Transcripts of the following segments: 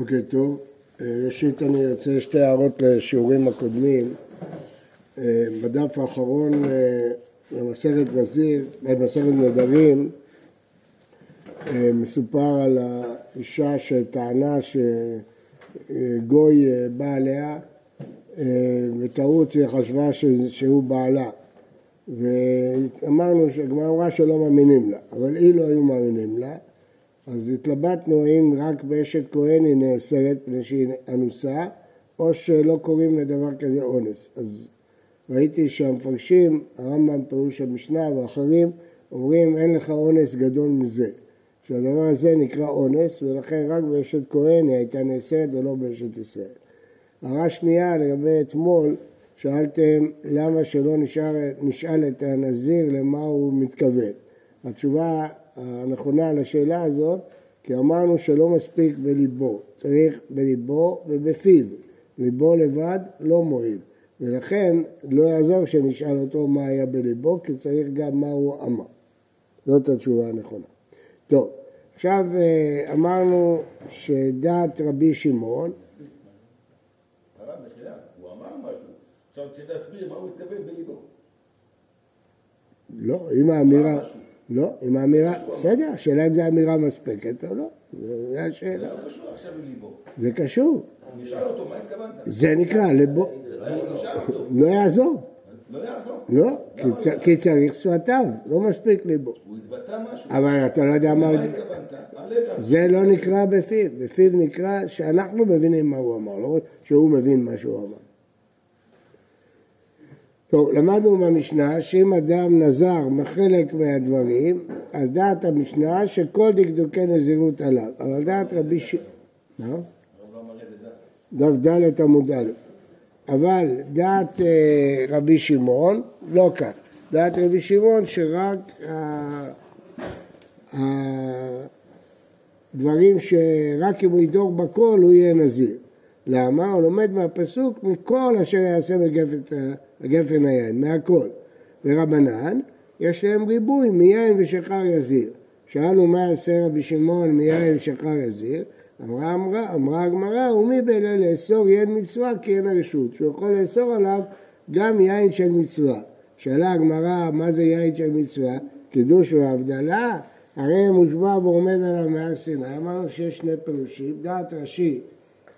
אוקיי, טוב. ראשית אני רוצה שתי הערות לשיעורים הקודמים. בדף האחרון במסכת נזיר, במסכת נדרים, מסופר על האישה שטענה שגוי בא עליה, וטעות היא חשבה שהוא בעלה. ואמרנו שהגמרא שלא מאמינים לה, אבל אילו היו מאמינים לה, אז התלבטנו אם רק באשת כהן היא נאסרת פני שהיא אנוסה, או שלא קוראים לדבר כזה אונס. אז ראיתי שהמפרשים, הרמב"ם פירוש המשנה ואחרים, אומרים אין לך אונס גדול מזה. שהדבר הזה נקרא אונס, ולכן רק באשת כהן היא הייתה נאסרת ולא באשת ישראל. הערה שנייה לגבי אתמול, שאלתם למה שלא נשאל את הנזיר למה הוא מתכוון. התשובה הנכונה לשאלה הזאת, כי אמרנו שלא מספיק בליבו, צריך בליבו ובפיו. ליבו לבד לא מועיל, ולכן לא יעזור שנשאל אותו מה היה בליבו, כי צריך גם מה הוא אמר. זאת התשובה הנכונה. טוב, עכשיו אמרנו שדעת רבי שמעון, עכשיו צריך להסביר מה הוא התכוון בליבו. לא, אם האמירה... לא, אם האמירה... בסדר, השאלה אם זו אמירה מספקת או לא. זה השאלה. זה לא קשור עכשיו בליבו. זה קשור. הוא נשאל אותו, מה התכוונת? זה נקרא לבו... לא יעזור. לא יעזור? לא, כי צריך שפתיו, לא מספיק ליבו. הוא התבטא משהו. אבל אתה לא יודע מה... זה לא נקרא בפיו. בפיו נקרא שאנחנו מבינים מה הוא אמר, לא שהוא מבין מה שהוא אמר. טוב, למדנו במשנה שאם אדם נזר מחלק מהדברים, אז דעת המשנה שכל דקדוקי נזירות עליו. אבל דעת רבי שמעון... דף ד' עמוד א'. אבל דעת רבי שמעון לא כך. דעת רבי שמעון שרק הדברים שרק אם הוא ידור בכל הוא יהיה נזיר. למה? הוא לומד מהפסוק מכל אשר יעשה בגפת הגפן היין, מהכל. ורבנן, יש להם ריבוי מיין ושחר יזיר. שאלנו מה עשה רבי שמעון מיין ושחר יזיר, אמרה הגמרא, ומי בלה לאסור יין מצווה כי אין הרשות, שהוא יכול לאסור עליו גם יין של מצווה. שאלה הגמרא, מה זה יין של מצווה? קידוש והבדלה? הרי מושבע ועומד עליו מהר סיני. אמרנו שיש שני פירושים, דעת ראשי,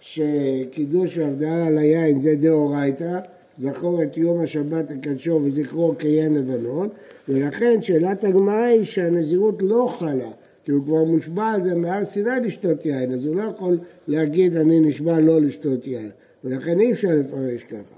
שקידוש והבדלה על היין זה דאורייתא, זכור את יום השבת הקדשו וזכרו כיין לבנון, ולכן שאלת הגמרא היא שהנזירות לא חלה, כי הוא כבר מושבע על זה מהר סיני לשתות יין, אז הוא לא יכול להגיד אני נשבע לא לשתות יין, ולכן אי אפשר לפרש ככה.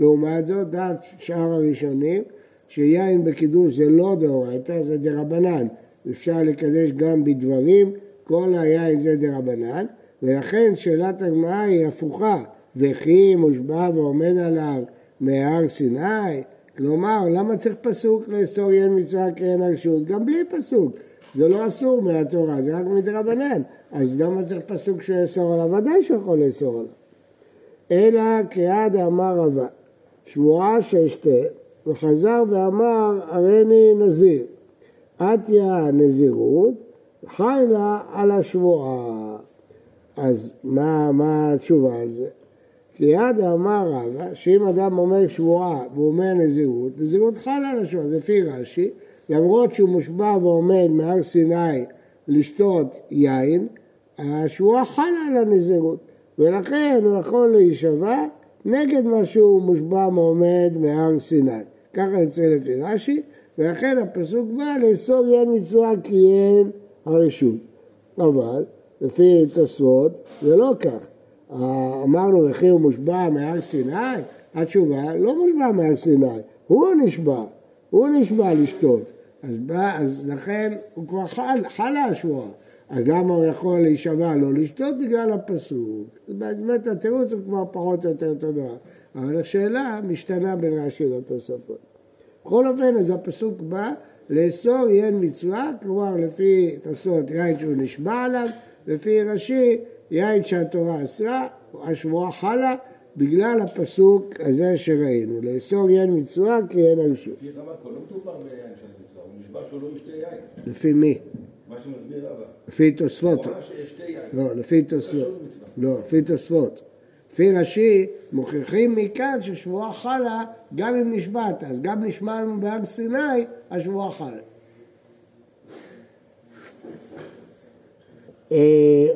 לעומת זאת, דעת שאר הראשונים, שיין בקידוש זה לא דאורייתא, זה דרבנן, אפשר לקדש גם בדברים, כל היין זה דרבנן, ולכן שאלת הגמרא היא הפוכה, וכי מושבע ועומד עליו מהר סיני, כלומר, למה צריך פסוק לאסור יין מצווה כאין הרשות? גם בלי פסוק, זה לא אסור מהתורה, זה רק מדרבנן, אז למה צריך פסוק שיאסור עליו? ודאי שיכול לאסור עליו. אלא כעד אמר רבא, שבועה שישתה, וחזר ואמר, הריני נזיר, עטיה נזירות, חי לה על השבועה. אז מה התשובה על זה? כי עד אמר רבא, שאם אדם אומר שבועה ואומר נזירות, נזירות חלה על השבועה, זה פי רש"י, למרות שהוא מושבע ועומד מהר סיני לשתות יין, השבועה חלה על הנזירות, ולכן הוא יכול להישבע נגד מה שהוא מושבע ועומד מהר סיני. ככה יוצא לפי רש"י, ולכן הפסוק בא לאסור יין מצווה כי אין הרשות. אבל לפי תוספות זה לא כך. אמרנו, וכי הוא מושבע מהר סיני? התשובה, לא מושבע מהר סיני, הוא נשבע לשתות, אז לכן הוא כבר חלה השבועה, אז למה הוא יכול להישבע לא לשתות? בגלל הפסוק. באמת התירוץ הוא כבר פחות או יותר תודה, אבל השאלה משתנה בין רש"י לתוספות. בכל אופן, אז הפסוק בא לאסור יין מצווה, כלומר לפי תוספות יין שהוא נשבע עליו, לפי רש"י יין שהתורה עשרה, השבועה חלה, בגלל הפסוק הזה שראינו, לאסור יין מצווה כי אין הרשות. לפי רמקול, לא מדובר ביין של מצווה, הוא נשבע שהוא לא ישתה יין. לפי מי? מה מה שמסביר אבא. לפי תוספות. לא, לפי תוספות. לא, לפי תוספות. לפי רש"י, מוכיחים מכאן ששבועה חלה גם אם נשבעת. אז גם נשמענו בהר סיני, השבועה חלה.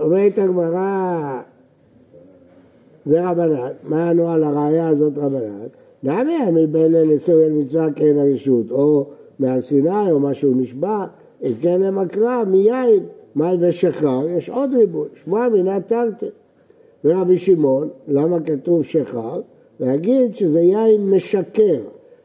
אומרת הגמרא ורבנן, מה ענו על הראייה הזאת רבנן? נעמיה מבלה לסוגל מצווה כן הרשות, או מהר סיני או משהו נשבע, את כן המקרא מיין, מי ושחרר, יש עוד ריבוי, שמוע מינה תרתי. ורבי שמעון, למה כתוב שחר? להגיד שזה יין משקר,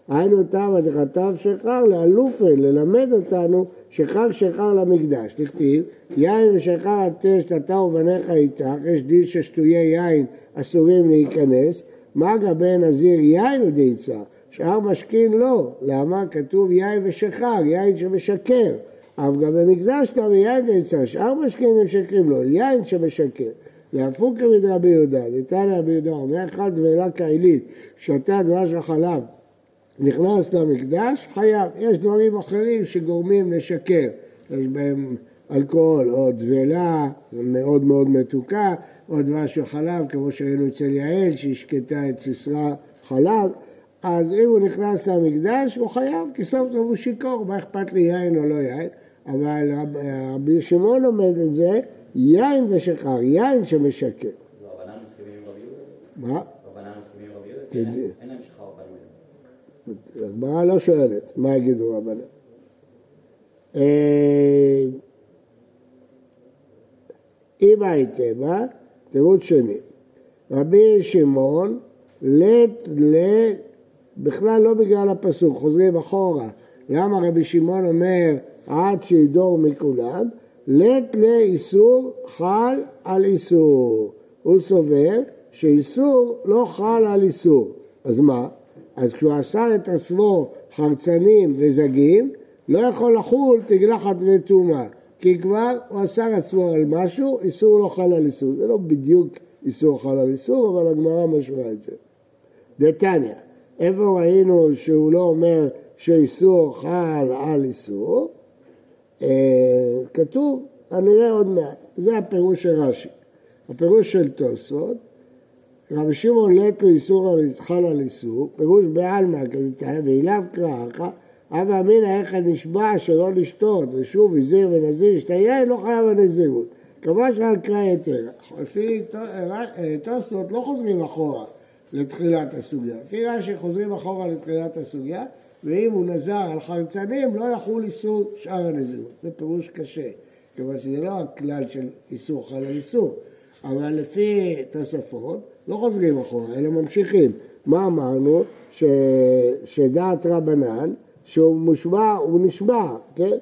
היינו טעם הדחתיו שחר לאלופן, ללמד אותנו שחר שחר למקדש, תכתיב, יין ושחר התש, אתה ובניך איתך, יש דיל ששטויי יין אסורים להיכנס, מה גבי נזיר יין ודעיצה, שאר משכין לא, למה כתוב יין ושחר, יין שמשקר, אף גבי מקדש גם יין ודעיצה, שאר משכין ומשקרים לא, יין שמשקר. להפוק כמדרבי יהודה, ניתן רבי יהודה, אומר אחד ואלה כעילית, שתה דבש וחלב, נכנס למקדש, חייב. יש דברים אחרים שגורמים לשקר, יש בהם אלכוהול או דבלה מאוד מאוד מתוקה, או דבש וחלב, כמו שראינו אצל יעל שהשקטה את סיסרא חלב, אז אם הוא נכנס למקדש הוא חייב, כי סוף טוב הוא שיקור, מה אכפת לי יין או לא יין, אבל רבי שמעון עומד את זה, יין ושחר, יין שמשקר. זו רבנן מסכימים עם רבי יהודה? מה? רבנן מסכימים עם רבי יהודה? אין להם שחר רבנן. הגמרא לא שואלת, מה יגידו רבנן? אם הייתם, תירוץ שני, רבי שמעון, בכלל לא בגלל הפסוק, חוזרים אחורה, למה רבי שמעון אומר, עד שידור מכולם, לת לאיסור חל על איסור. הוא סובר שאיסור לא חל על איסור. אז מה? אז כשהוא עשה את עצמו חרצנים וזגים, לא יכול לחול תגלחת וטומאה. כי כבר הוא עשה עצמו על משהו, איסור לא חל על איסור. זה לא בדיוק איסור חל על איסור, אבל הגמרא משמעה את זה. דתניא, איפה ראינו שהוא לא אומר שאיסור חל על איסור? כתוב, הנראה עוד מעט, זה הפירוש של רש"י, הפירוש של תוספות, רבי שמעון לית לאיסור חל על איסור, פירוש בעלמא, ואליו קראך, הווה אמינא איך נשבע שלא לשתות, ושוב הזיר ונזיר, שתיין לא חייב הנזירות, כמה שעל קרא יתר, לפי תוספות לא חוזרים אחורה לתחילת הסוגיה, לפי רש"י חוזרים אחורה לתחילת הסוגיה, ואם הוא נזר על חרצנים, לא יחול איסור שאר הנזירות. זה פירוש קשה, כיוון שזה לא הכלל של איסור חל על איסור, אבל לפי תוספות, לא חוזרים אחורה, אלא ממשיכים. מה אמרנו? שדעת רבנן, שהוא מושבע, הוא נשבע, כן?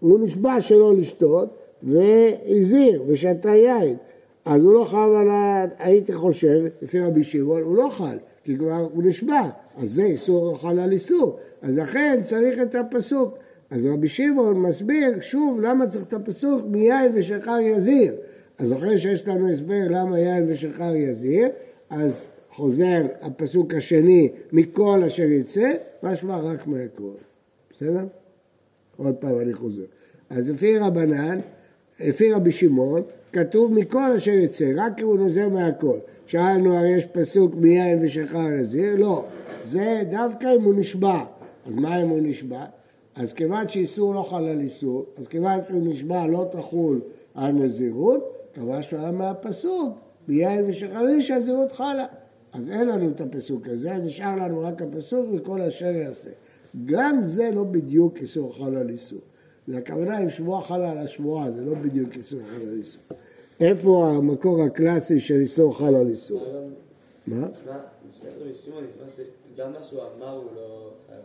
הוא נשבע שלא לשתות, והזיר, ושתה יין. אז הוא לא חל על הייתי חושב, לפי רבי שמעון, הוא לא חל. כי כבר הוא נשבע, אז זה איסור חל על איסור, אז לכן צריך את הפסוק. אז רבי שמעון מסביר שוב למה צריך את הפסוק מיין ושחר יזיר. אז אחרי שיש לנו הסבר למה יין ושחר יזיר, אז חוזר הפסוק השני מכל אשר יצא, משמע רק מהקרוב. בסדר? עוד פעם אני חוזר. אז לפי רבי שמעון, כתוב מכל אשר יצא, רק הוא נוזר מהכל. שאלנו, הרי יש פסוק מיין ושחר נזיר? לא, זה דווקא אם הוא נשבע. אז מה אם הוא נשבע? אז כיוון שאיסור לא חל על איסור, אז כיוון שהוא נשבע לא תחול על נזירות, כיוון שהיה מהפסוק, מיין ושחר נזיר שהזירות חלה. אז אין לנו את הפסוק הזה, אז נשאר לנו רק הפסוק וכל אשר יעשה. גם זה לא בדיוק איסור חל על איסור. זה הכוונה אם שבועה חלה על השבועה, זה לא בדיוק איסור חל על איסור. איפה המקור הקלאסי של איסור חל על איסור? מה? גם מה שהוא אמר הוא לא חייב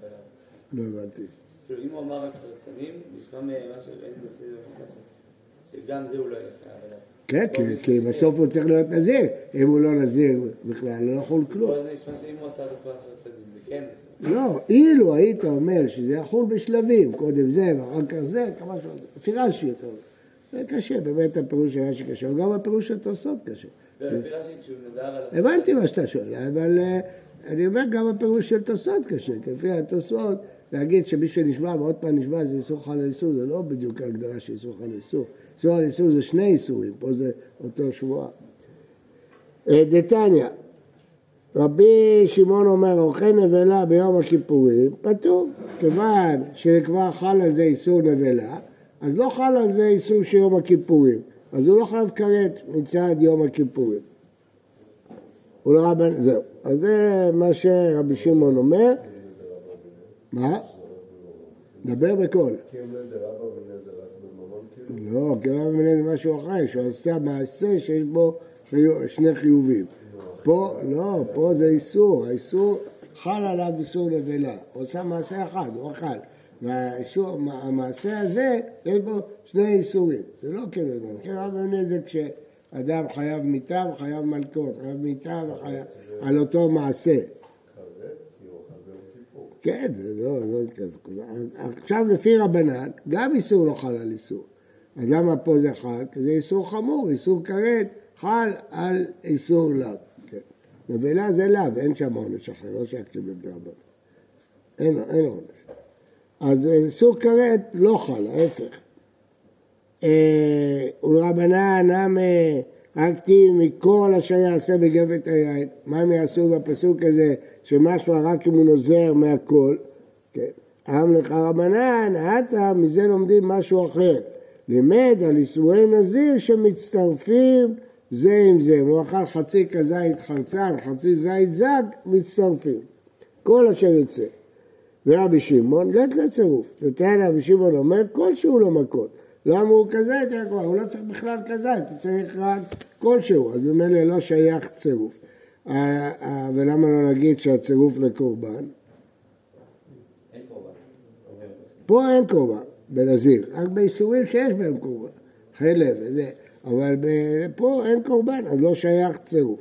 עליו. לא הבנתי. אם הוא אמר רק חרצנים, נשמע מה שאין בפסיד ובסלאסה, שגם זה הוא לא חייב עליו. כן, כי בסוף הוא צריך להיות נזיר. אם הוא לא נזיר בכלל, לא יכול כלום. אז נשמע שאם הוא עשה את עצמך חרצנים, זה כן נזיר. לא, אילו היית אומר שזה יכול בשלבים, קודם זה ואחר כך זה, כמה שעוד, פירשתי יותר. זה קשה, באמת הפירוש היה שקשה, וגם הפירוש של תוספות קשה. הבנתי מה שאתה שואל, אבל אני אומר גם הפירוש של תוספות קשה, כפי התוספות להגיד שמי שנשמע ועוד פעם נשמע זה איסור חל על איסור, זה לא בדיוק ההגדרה של איסור חל על איסור. איסור על איסור זה שני איסורים, פה זה אותו שבועה. דתניא, רבי שמעון אומר, אוכל נבלה ביום הכיפורים, פטור. כיוון שכבר חל על זה איסור נבלה, אז לא חל על זה איסור של יום הכיפורים, אז הוא לא חייב כרת מצד יום הכיפורים. ולרבן, זהו. אז זה מה שרבי שמעון אומר. מה? דבר בכל. לא, קיימא דרבא זה משהו אחר, שהוא עשה מעשה שיש בו שני חיובים. פה, לא, פה זה איסור. האיסור חל עליו איסור נבלה. הוא עשה מעשה אחד, הוא אכל. והמעשה הזה, יש בו שני איסורים. זה לא קיימא דרבא. קיימא דרבא זה כשאדם חייב מיתה וחייב מלכות, חייב מיתה וחייב על אותו מעשה. כן, לא כזה. עכשיו לפי רבנן, גם איסור לא חל על איסור. אז למה פה זה חל? כי זה איסור חמור, איסור כרת, חל על איסור לאו. נבלה זה לאו, אין שם עונש אחר, לא שייכים לבני רבנן. אין עונש. אז איסור כרת לא חל, ההפך. ולרבנן, הכתיב מכל אשר יעשה בגפת היין. מה הם יעשו בפסוק הזה? שמשהו רק אם הוא נוזר מהכל. כן. עם לך רבנן, אתה מזה לומדים משהו אחר. לימד על איסורי נזיר שמצטרפים זה עם זה. הוא אכל חצי כזית חמצן, חצי זית זג, מצטרפים. כל אשר יוצא. ורבי שמעון, גט לצירוף. לתאין רבי שמעון אומר, כלשהו לא מכות. למה הוא כזית? הוא לא צריך בכלל כזית, הוא צריך רק כלשהו. אז במילא לא שייך צירוף. ולמה לא נגיד שהצירוף לקורבן? אין קורבן. פה אין קורבן, בנזיר. רק באיסורים שיש בהם קורבן. חלב, אבל פה אין קורבן, אז לא שייך צירוף.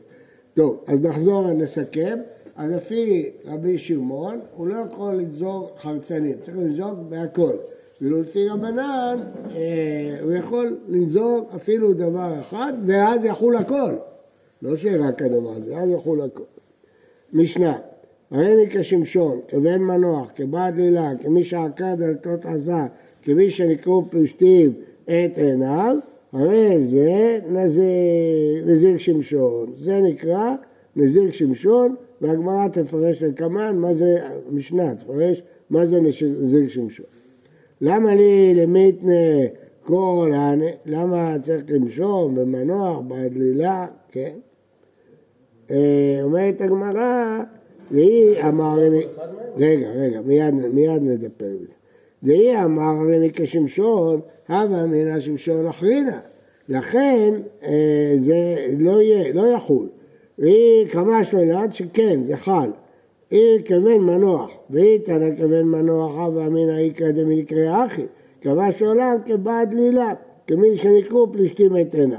טוב, אז נחזור ונסכם. אז לפי רבי שמעון, הוא לא יכול לזור חרצנים, צריך לזור בהכל. ואילו לפי רבנן, הוא יכול לנזור אפילו דבר אחד, ואז יחול הכל. לא שרק הדבר הזה, אז יחול הכל. משנה, הרי אני כשמשון, כבן מנוח, כבעד לילה, כמי שעקה דלתות עזה, כמי שנקראו פלשתים את עיניו, הרי זה נזיר שמשון. זה נקרא נזיר שמשון, והגמרא תפרש לכמן, מה זה משנה, תפרש מה זה נזיר שמשון. למה לי למיתנה כל הענה? למה צריך למשום במנוח, בהדלילה? כן? אומרת הגמרא, דהי אמר... רגע, מיד נדפל בזה. דהי אמר אני כשמשון, הווה מינה שמשון אחרינה. לכן זה לא יחול. והיא כמה שלילת שכן, זה חל. היא כבן מנוח, והיא תנה כבן מנוח, הווה מינה איקרא דמיקרא אחי. כמה שעולם כבעד לילה, כמי שנקרו פלישתים את עיניו.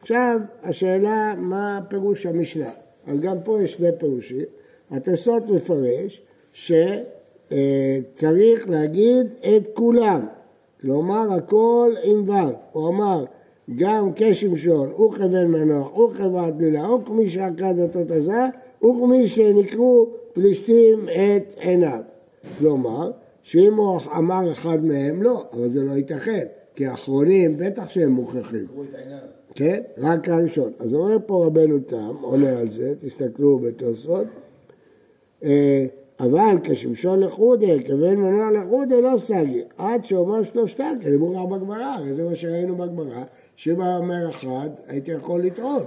עכשיו, השאלה מה פירוש המשנה. אז גם פה יש שני פירושים. התוספות מפרש שצריך להגיד את כולם. כלומר, הכל עם ור. הוא אמר, גם כשמשון, הוא כבן מנוח, הוא כבעד לילה, הוא כמי שעקד דלתות עזה, הוא כמי שנקרו פלישתים את עיניו. כלומר, שאם הוא אמר אחד מהם, לא, אבל זה לא ייתכן, כי האחרונים בטח שהם מוכרחים. כן? רק הראשון. אז אומר פה רבנו תם, עונה על זה, תסתכלו בתוספות, אבל כשמשון לחודי, כבן מנוע לחודי, לא סגי, עד שאומר שלושתם, כי זה מוכר בגמרא, זה מה שראינו בגמרא, שאם אומר אחד, הייתי יכול לטעות.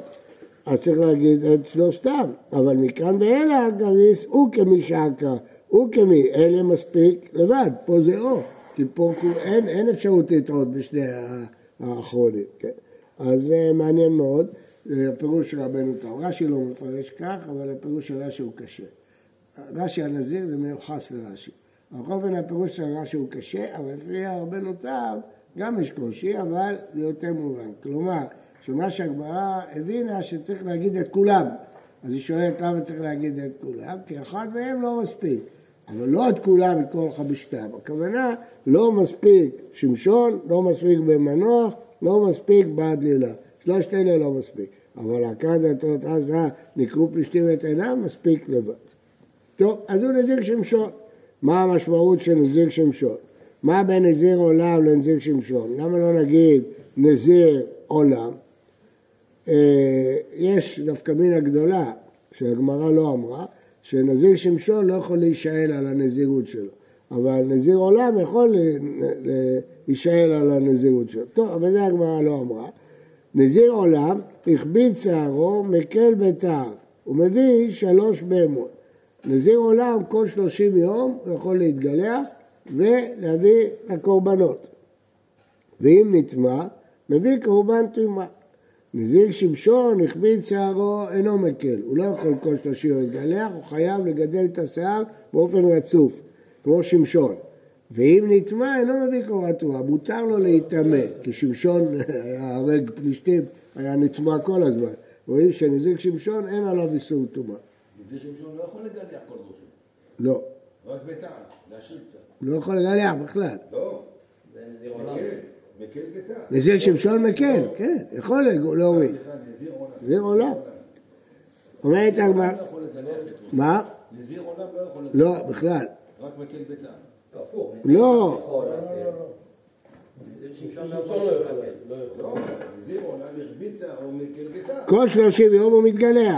אז צריך להגיד את שלושתם, אבל מכאן ואלה הגריס הוא כמי שעקה, וכמי, אלה מספיק לבד, פה זה או, כי פה אין אפשרות להתראות בשני האחרונים. כן? אז מעניין מאוד, הפירוש של רבנו תם. רש"י לא מפרש כך, אבל הפירוש של רש"י הוא קשה. רש"י הנזיר זה מיוחס לרש"י. הרובן הפירוש של רש"י הוא קשה, אבל לפי רבנו תם גם יש קושי, אבל זה יותר מובן. כלומר, שמה שהגמרא הבינה שצריך להגיד את כולם, אז היא שואלת למה צריך להגיד את כולם, כי אחד מהם לא מספיק. אבל לא את כולם מכל חמשתם. הכוונה לא מספיק שמשון, לא מספיק במנוח, לא מספיק בעד לילה. שלושת אלה לא מספיק. אבל עקד דלתות עזה נקרו פלישתים את עיניו, מספיק לבד. טוב, אז הוא נזיר שמשון. מה המשמעות של נזיר שמשון? מה בין נזיר עולם לנזיר שמשון? למה לא נגיד נזיר עולם? יש דווקא מינה גדולה שהגמרא לא אמרה, שנזיר שמשון לא יכול להישאל על הנזירות שלו, אבל נזיר עולם יכול להישאל על הנזירות שלו. טוב, אבל זה הגמרא לא אמרה. נזיר עולם הכביד צערו, מקל בתער, הוא מביא 3 בהמות. נזיר עולם כל 30 יום הוא יכול להתגלח ולהביא את הקורבנות. ואם נטמא, מביא קורבן טומאה. נזיר שמשון הכביד צערו, אינו מקל. הוא לא יכול כל 30 יום להתגלח, הוא חייב לגדל את השיער באופן רצוף, כמו שמשון. ואם נטמא, אינו מביא קורבן טומאה. מותר לו להיטמא, כי שמשון הרג פלישתים, היה נטמא כל הזמן. רואים שנזיר שמשון אין עליו איסור טומאה. נזיר שמשון לא יכול לגלח כל ראשון. לא. רק בתער, להשאיר קצת. לא יכול לגלח בכלל. לא. זה נזיר עולם. מקל בתער. נזיר שמשון מקל, כן. יכול להוריד. נזיר עולם. נזיר עולם. אומרת הגמרא. מה? נזיר עולם לא יכול לגלח. לא, בכלל. רק מקל בתער. לא. כל 30 יום הוא מתגלח.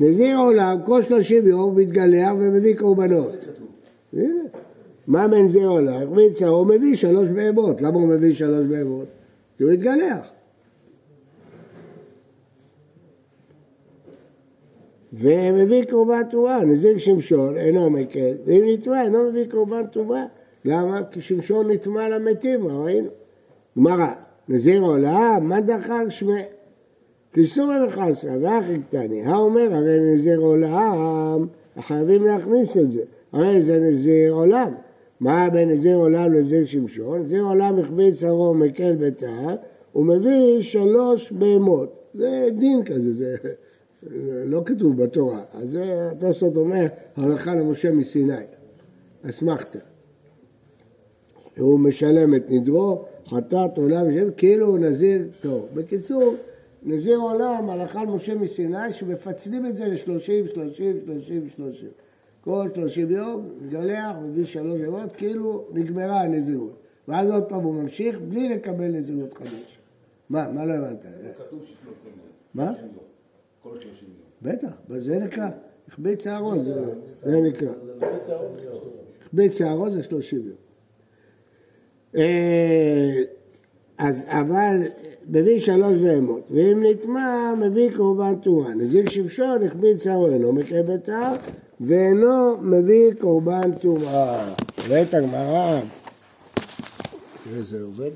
נזיר עולם כל 30 יום הוא מתגלח ומביא קורבנות. מה מנזיר עולם? הוא מביא 3 בהמות. למה הוא מביא 3 בהמות? כי הוא מתגלח. ומביא קורבן טומאה. נזיר שמשון אינו מקל, ואם נטמא אינו מביא קורבן טומאה. למה? כי שמשון נטמא למתים, ראינו. גמרא, נזיר עולם, מה דחר שמי? כיסור המחסה, והכי קטני, האומר, הרי נזיר עולם, חייבים להכניס את זה. הרי זה נזיר עולם. מה בין נזיר עולם לנזיר שמשון? נזיר עולם הכביד צערו מקל בתער, הוא מביא 3 בהמות. זה דין כזה, זה... לא כתוב בתורה, אז התוספות אומר, הלכה למשה מסיני, אסמכתא. הוא משלם את נדרו, חטאת עולם, כאילו הוא נזיר טוב. בקיצור, נזיר עולם, הלכה למשה מסיני, שמפצלים את זה ל-30. כל 30 יום, מתגלח, מביא 3 ימות, כאילו נגמרה הנזירות. ואז עוד פעם הוא ממשיך, בלי לקבל נזירות חדש. מה לא הבנת? כתוב ש3 ימות. מה? בטח, זה נקרא, הכביד צערו זה נקרא. הכביד צערו זה 30 יום. אז אבל מביא 3 בהמות, ואם נטמא מביא קורבן טומאה. נזיר שמשון הכביד צערו, אינו מקל בתער, ואינו מביא קורבן טומאה. ואת הגמרא, זה עובד?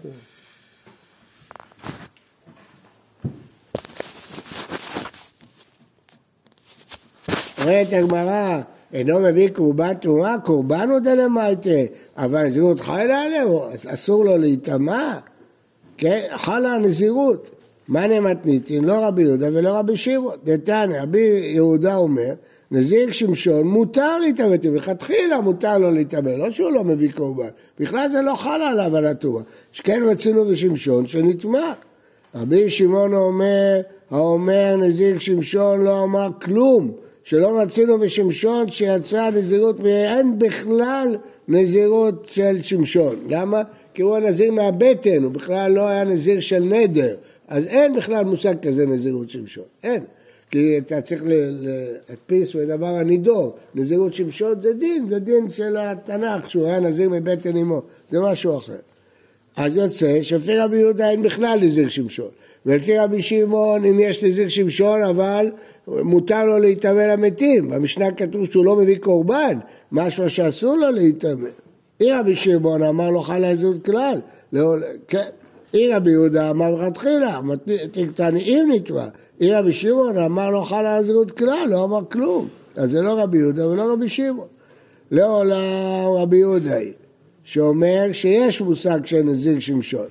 אומרת הגמרא, אינו מביא קורבן טומאה, קורבן הוא דלמייטה, אבל נזירות חלה עליו, אז אסור לו להיטמא, חלה הנזירות. מה נמתניתין? לא רבי יהודה ולא רבי שמעון. דתניא, רבי יהודה אומר, נזיר שמשון מותר להיטמא, לכתחילה מותר לו להיטמא, לא שהוא לא מביא קורבן, בכלל זה לא חלה עליו על הטומאה, שכן רצינו בשמשון שנטמא. רבי שמעון אומר, האומר נזיר שמשון לא אמר כלום, שלא רצינו בשמשון שיצא נזירות, אין בכלל נזירות של שמשון. למה? כי הוא הנזיר מהבטן, הוא בכלל לא היה נזיר של נדר, אז אין בכלל מושג כזה נזירות שמשון, אין. כי אתה צריך להדפיס בדבר הנידור, נזירות שמשון זה דין של התנ"ך, שהוא היה נזיר מבטן אמו, זה משהו אחר. אז יוצא שלפי רבי יהודה אין בכלל נזיר שמשון. ולפי רבי שמעון, אם יש נזיר שמשון, אבל מותר לו להיטמא למתים. במשנה כתוב שהוא לא מביא קורבן, משהו שאסור לו להיטמא. אם רבי שמעון אמר לו חלה נזירות כלל, אם רבי יהודה אמר לכתחילה, אם נטמא, אם רבי שמעון אמר לו חלה נזירות כלל, לא אמר כלום. אז זה לא רבי יהודה ולא רבי שמעון. לעולם רבי יהודה שאומר שיש מושג של נזיר שמשון.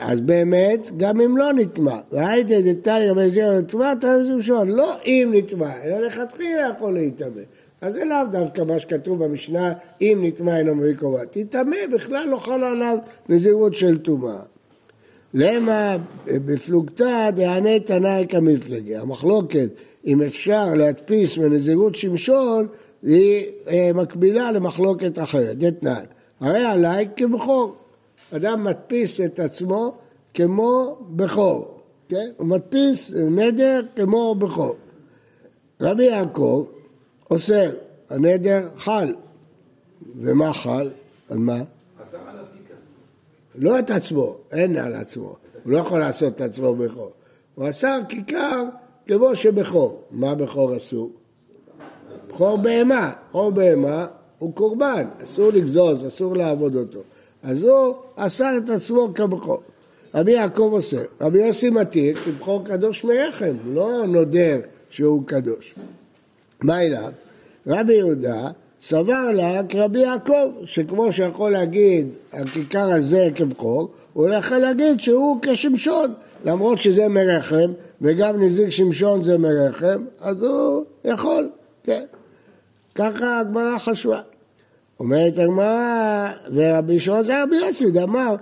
אז באמת, גם אם לא נטמא, והייתי דתניא בנזיר נטמא, אתה שמשון, לא אם נטמא, אלא לכתחילה יכול להיטמא. אז זה לאו דווקא מה שכתוב במשנה, אם נטמא אינו מביא קורבן. תיטמא, בכלל לא חלה עליו נזירות של טומאה. למה בפלוגתא דענה תנאי כמפלגי. המחלוקת אם אפשר להדפיס מנזירות שמשון היא מקבילה למחלוקת אחרת, דתנן. הרי עליי כבכור. אדם מדפיס את עצמו כמו בכור. כן? הוא מדפיס נדר כמו בכור. רבי יעקב אוסר, הנדר חל. ומה חל? אז מה? אסר עליו דיקה. לא את עצמו, אין על עצמו. הוא לא יכול לעשות את עצמו בכור. הוא אסר כיכר כמו שבכור. מה בכור אסור? בכור בהמה. בכור בהמה הוא קורבן. אסור לגזוז, אסור לעבוד אותו. אז הוא אסר את עצמו כבכור. רבי יעקב אוסר. רבי יוסי מתיר, כי בכור קדוש מרחם. הוא לא נודר שהוא קדוש. מה אליו? רבי יהודה סבר לה כרבי יעקב, שכמו שיכול להגיד הכיכר הזה כבכור, הוא הולך להגיד שהוא כשמשון, למרות שזה מרחם, וגם נזיק שמשון זה מרחם, אז הוא יכול, כן. ככה הגמרא חשבה. אומרת הגמרא, ורבי שמעון זה רבי יוסי, דאמר,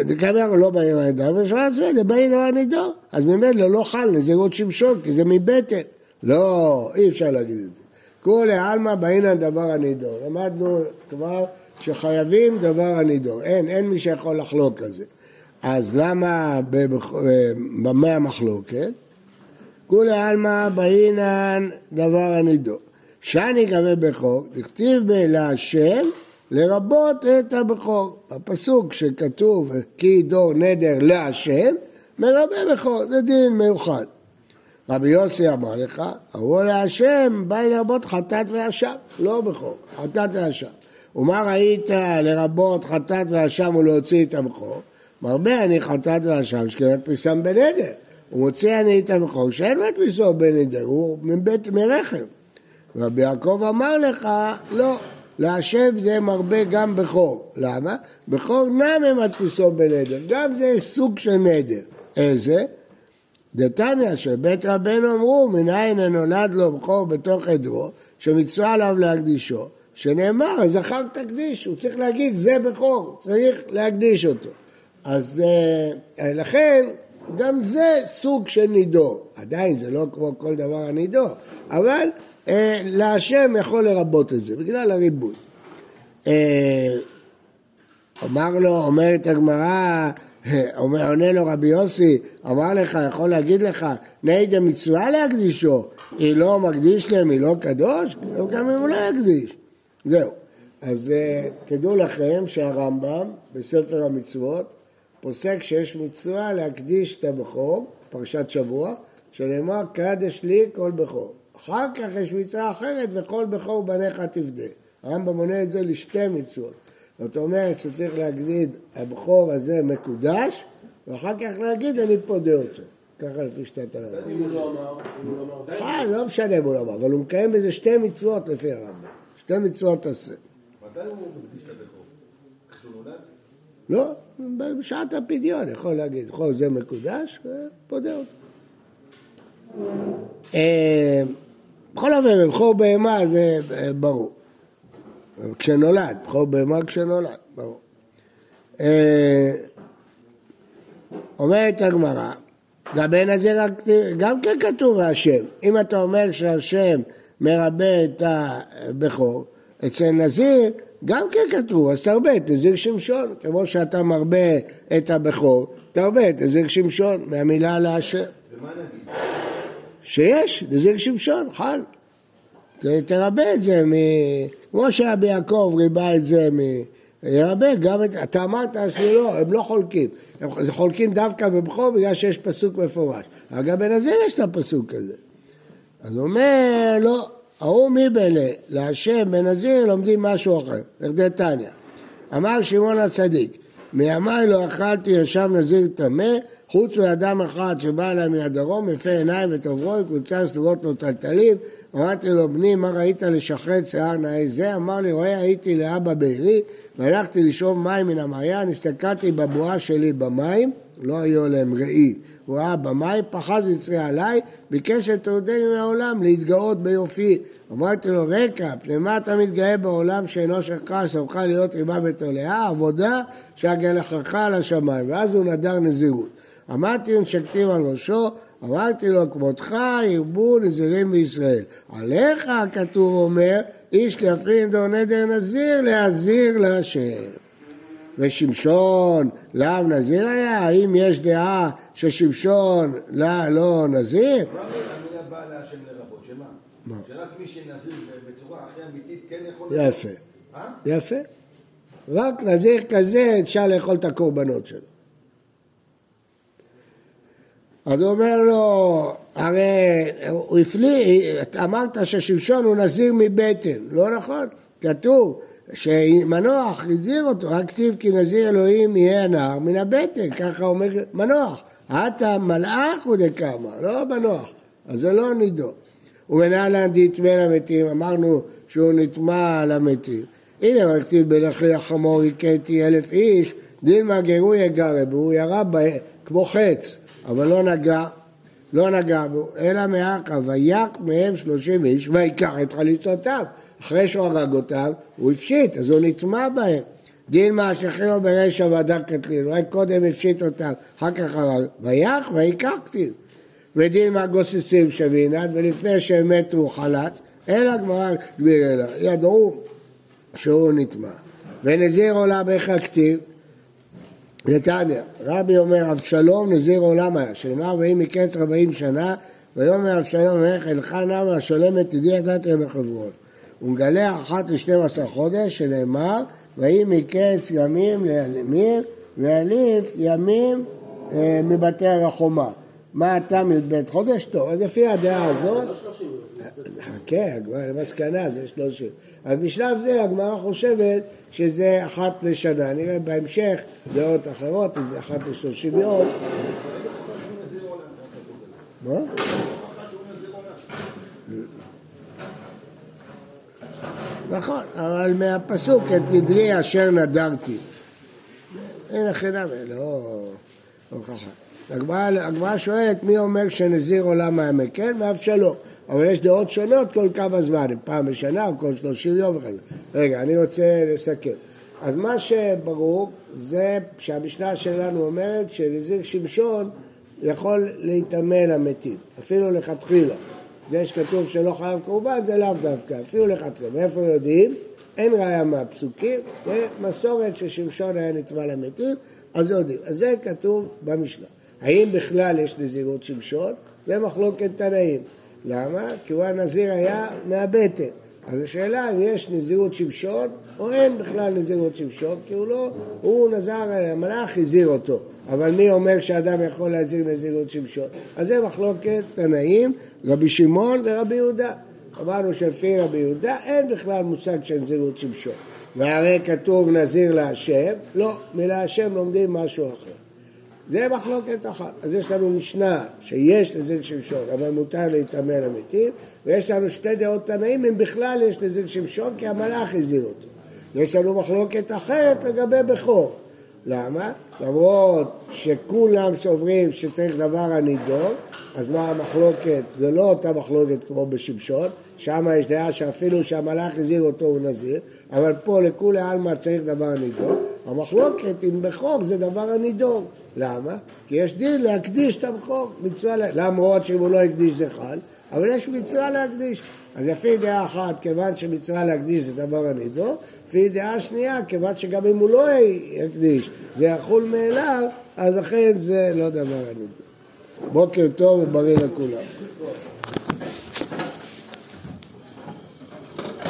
דקאמר לא בעיר הידם, ושמעון זה בעיר הנידו, אז ממילא לא חל נזירות שמשון, כי זה מבטן. לא, אי אפשר להגיד את זה. כולי עלמא באינן דבר הנידון. למדנו כבר שחייבים דבר הנידון. אין מי שיכול לחלוק על זה. אז למה במה המחלוקת? כולי עלמא באינן דבר הנידון. שאני גבי בכור, נכתיב באלה השם לרבות את הבכור. הפסוק שכתוב כי דור נדר להשם, מרבה בכור, זה דין מיוחד. רבי יוסי אמר לך, הוא להשם, בא לרבות חטאת ואשם, לא בכור, חטאת ואשם. ומה ראית לרבות חטאת ואשם ולהוציא את הבכור? מרבה אני חטאת ואשם, שכן מדפיסם בנדר. הוא מוציא אני את הבכור, שאין מדפיסו בנדר, הוא מבית מרחם. רבי יעקב אמר לך, לא, להשם זה מרבה גם בכור. למה? בכור נמם מדפיסו בנדר, גם זה סוג של נדר. איזה? דתניא שבית רבנו אמרו מניין הנולד לו בכור בתוך עדרו שמצווה עליו להקדישו, שנאמר הזכר תקדיש, הוא צריך להגיד זה בכור, צריך להקדיש אותו. אז לכן גם זה סוג של נידו, עדיין זה לא כמו כל דבר הנידו, אבל להשם יכול לרבות את זה בגלל הריבוי. אמר לו, אומרת הגמרא, עונה לו רבי יוסי, אמר לך, יכול להגיד לך, נהידה מצווה להקדישו, היא לא מקדיש להם, היא לא קדוש, גם אם הוא לא יקדיש. זהו. אז תדעו לכם שהרמב"ם בספר המצוות פוסק שיש מצווה להקדיש את הבכור, פרשת שבוע, שנאמר קדש לי כל בכור. אחר כך יש מצווה אחרת וכל בכור בניך תפדה. הרמב"ם מונה את זה לשתי מצוות. זאת אומרת שצריך להגיד הבכור הזה מקודש, ואחר כך להגיד אני פודה אותו. ככה לפי שתת הרמב"ם. אם הוא לא אמר, לא משנה אם הוא לא אמר, אבל הוא מקיים בזה שתי מצוות לפי הרמב"ם. שתי מצוות עשה. מתי הוא מקדיש את הבכור? כשהוא נולד? לא, בשעת הפדיון יכול להגיד, כל זה מקודש ופודה אותו. בכל אופן, בכור בהמה זה ברור. כשנולד, בכור בהמה כשנולד, ברור. אומרת הגמרא, גבי נזיר גם כן כתוב השם. אם אתה אומר שהשם מרבה את הבכור, אצל נזיר גם כן כתוב, אז תרבה את נזיר שמשון, כמו שאתה מרבה את הבכור, תרבה את נזיר שמשון, מהמילה להשם. ומה נגיד? שיש, נזיר שמשון, חל. תרבה את זה כמו שרבי יעקב ריבה את זה ירבה גם את... אתה אמרת שלא, הם לא חולקים. הם חולקים דווקא בבכור בגלל שיש פסוק מפורש. אבל גם בנזיר יש את הפסוק הזה. אז הוא אומר, לא, ההוא מבלה, להשם בנזיר לומדים משהו אחר. לכדי תניא. אמר שמעון הצדיק, מימי לא אכלתי ישב נזיר טמא, חוץ מאדם אחד שבא אליי מן הדרום, יפה עיניים וטוברוי, קוצה סלוגות נוטלטלים, אמרתי לו, בני, מה ראית לשחרץ שיער נאה זה? אמר לי, רואה, הייתי לאבא בעירי, והלכתי לשאוב מים מן המעיין, הסתכלתי בבועה שלי במים, לא היו להם ראי, הוא היה במאי, פחז יצרי עליי, ביקש שתעודני מן העולם להתגאות ביופי. אמרתי לו, רקע, פני מה אתה מתגאה בעולם שאינו שלך, סמך להיות ריבה ותולעה, עבודה שהגלחך על השמיים, ואז הוא נדר נזירות. אמרתי ונשקתים על ראשו, אמרתי לו, כמותך ירבו נזירים בישראל. עליך, הכתוב אומר, איש להפרין דור נדר נזיר, להזיר להשם. ושמשון, לאו נזיר היה? האם יש דעה ששמשון, לא נזיר? מה המילה באה להשם לרבות? שמה? שרק מי שנזיר בצורה הכי אמיתית כן יכול... יפה. יפה. רק נזיר כזה אפשר לאכול את הקורבנות שלו. אז הוא אומר לו, הרי הוא הפליא, אמרת ששמשון הוא נזיר מבטן, לא נכון? כתוב שמנוח נזיר אותו, רק כתיב כי נזיר אלוהים יהיה הנער מן הבטן, ככה אומר מנוח, אתה מלאך ודקמה, לא מנוח, אז זה לא נידון. ומנהלן דתמן המתים, אמרנו שהוא נטמע על המתים, הנה רק כתיב בלחי החמור הכיתי 1,000 איש, דילמה גרו יגרב, הוא ירה בהם כמו חץ, אבל לא נגע, אלא מאחר, ויק מהם 30 איש, ויקח את חליצותיו, אחרי שהוא הרג אותם, הוא הפשיט, אז הוא נטמע בהם, דילמה שחררו ברשע ועדה קטלין, רק קודם הפשיט אותם, אחר כך הרג, ויח ויקח קטין, ודילמה גוססים שווינן, ולפני שהם מתו הוא חלץ, אלא גמרא גביר אלא, ידעו שהוא נטמע, ונזיר עולה בך הכתיב, נתניה, רבי אומר, אבשלום נזיר עולם היה, שנאמר ואם מקץ 40 שנה, ויאמר אבשלום, ואיך אלך נאמר, השולמת ידיע דתיה בחברון. הוא מגלה אחת ל-12 חודש, שנאמר, ואם מקץ ימים לימיר, ואליף ימים מבתי הרחומה. מה אתה מבית חודש? טוב, אז לפי הדעה הזאת... כן, למסקנה זה 30. אז בשלב זה הגמרא חושבת שזה 1 לשנה. נראה בהמשך דעות אחרות, אם זה 1 ל-30 יום. מה? נכון, אבל מהפסוק, את נדרי אשר נדרתי. אין החינם, לא הוכחה. הגמרא שואלת מי אומר שנזיר עולם האמת, כן? ואבשלום. אבל יש דעות שונות כל כמה זמן, פעם בשנה או כל 30 יום וכזה. רגע, אני רוצה לסכם. אז מה שברור זה שהמשנה שלנו אומרת שנזיר שמשון יכול להתאמן המתים, אפילו לכתחילה. זה שכתוב שלא חייב קורבן, זה לאו דווקא, אפילו לכתחילה. מאיפה יודעים? אין ראיה מהפסוקים, ומסורת ששמשון היה נטמע למתים, אז יודעים. אז זה כתוב במשנה. האם בכלל יש נזירות שמשון? זה מחלוקת תנאים. למה? כי הוא הנזיר היה מהבטן. אז השאלה אם יש נזירות שמשון או אין בכלל נזירות שמשון, כי הוא נזר, המלאך הזיר אותו. אבל מי אומר שאדם יכול להזיר נזירות שמשון? אז זה מחלוקת תנאים, רבי שמעון ורבי יהודה. אמרנו שלפי רבי יהודה אין בכלל מושג של נזירות שמשון. והרי כתוב נזיר להשם, לא, מלהשם לומדים משהו אחר. זה מחלוקת אחת. אז יש לנו משנה שיש נזיר שמשון, אבל מותר להתאמן המתים, ויש לנו שתי דעות תנאים, אם בכלל יש נזיר שמשון, כי המלאך הזיר אותו. יש לנו מחלוקת אחרת לגבי בכור. למה? למרות שכולם סוברים שצריך דבר הנידון, אז מה המחלוקת? זה לא אותה מחלוקת כמו בשמשון, שם יש דעה שאפילו שהמלאך הזיר אותו הוא נזיר, אבל פה לכולי עלמא צריך דבר הנידון. המחלוקת עם בכור זה דבר הנידון. למה? כי יש דין להקדיש את הבכור, למרות שאם הוא לא הקדיש זה חל, אבל יש מצווה להקדיש. אז לפי דעה אחת, כיוון שמצווה להקדיש זה דבר הנידון, לפי דעה שנייה, כיוון שגם אם הוא לא יקדיש, זה יחול מאליו, אז לכן זה לא דבר הנידון. בוקר טוב ובריא לכולם.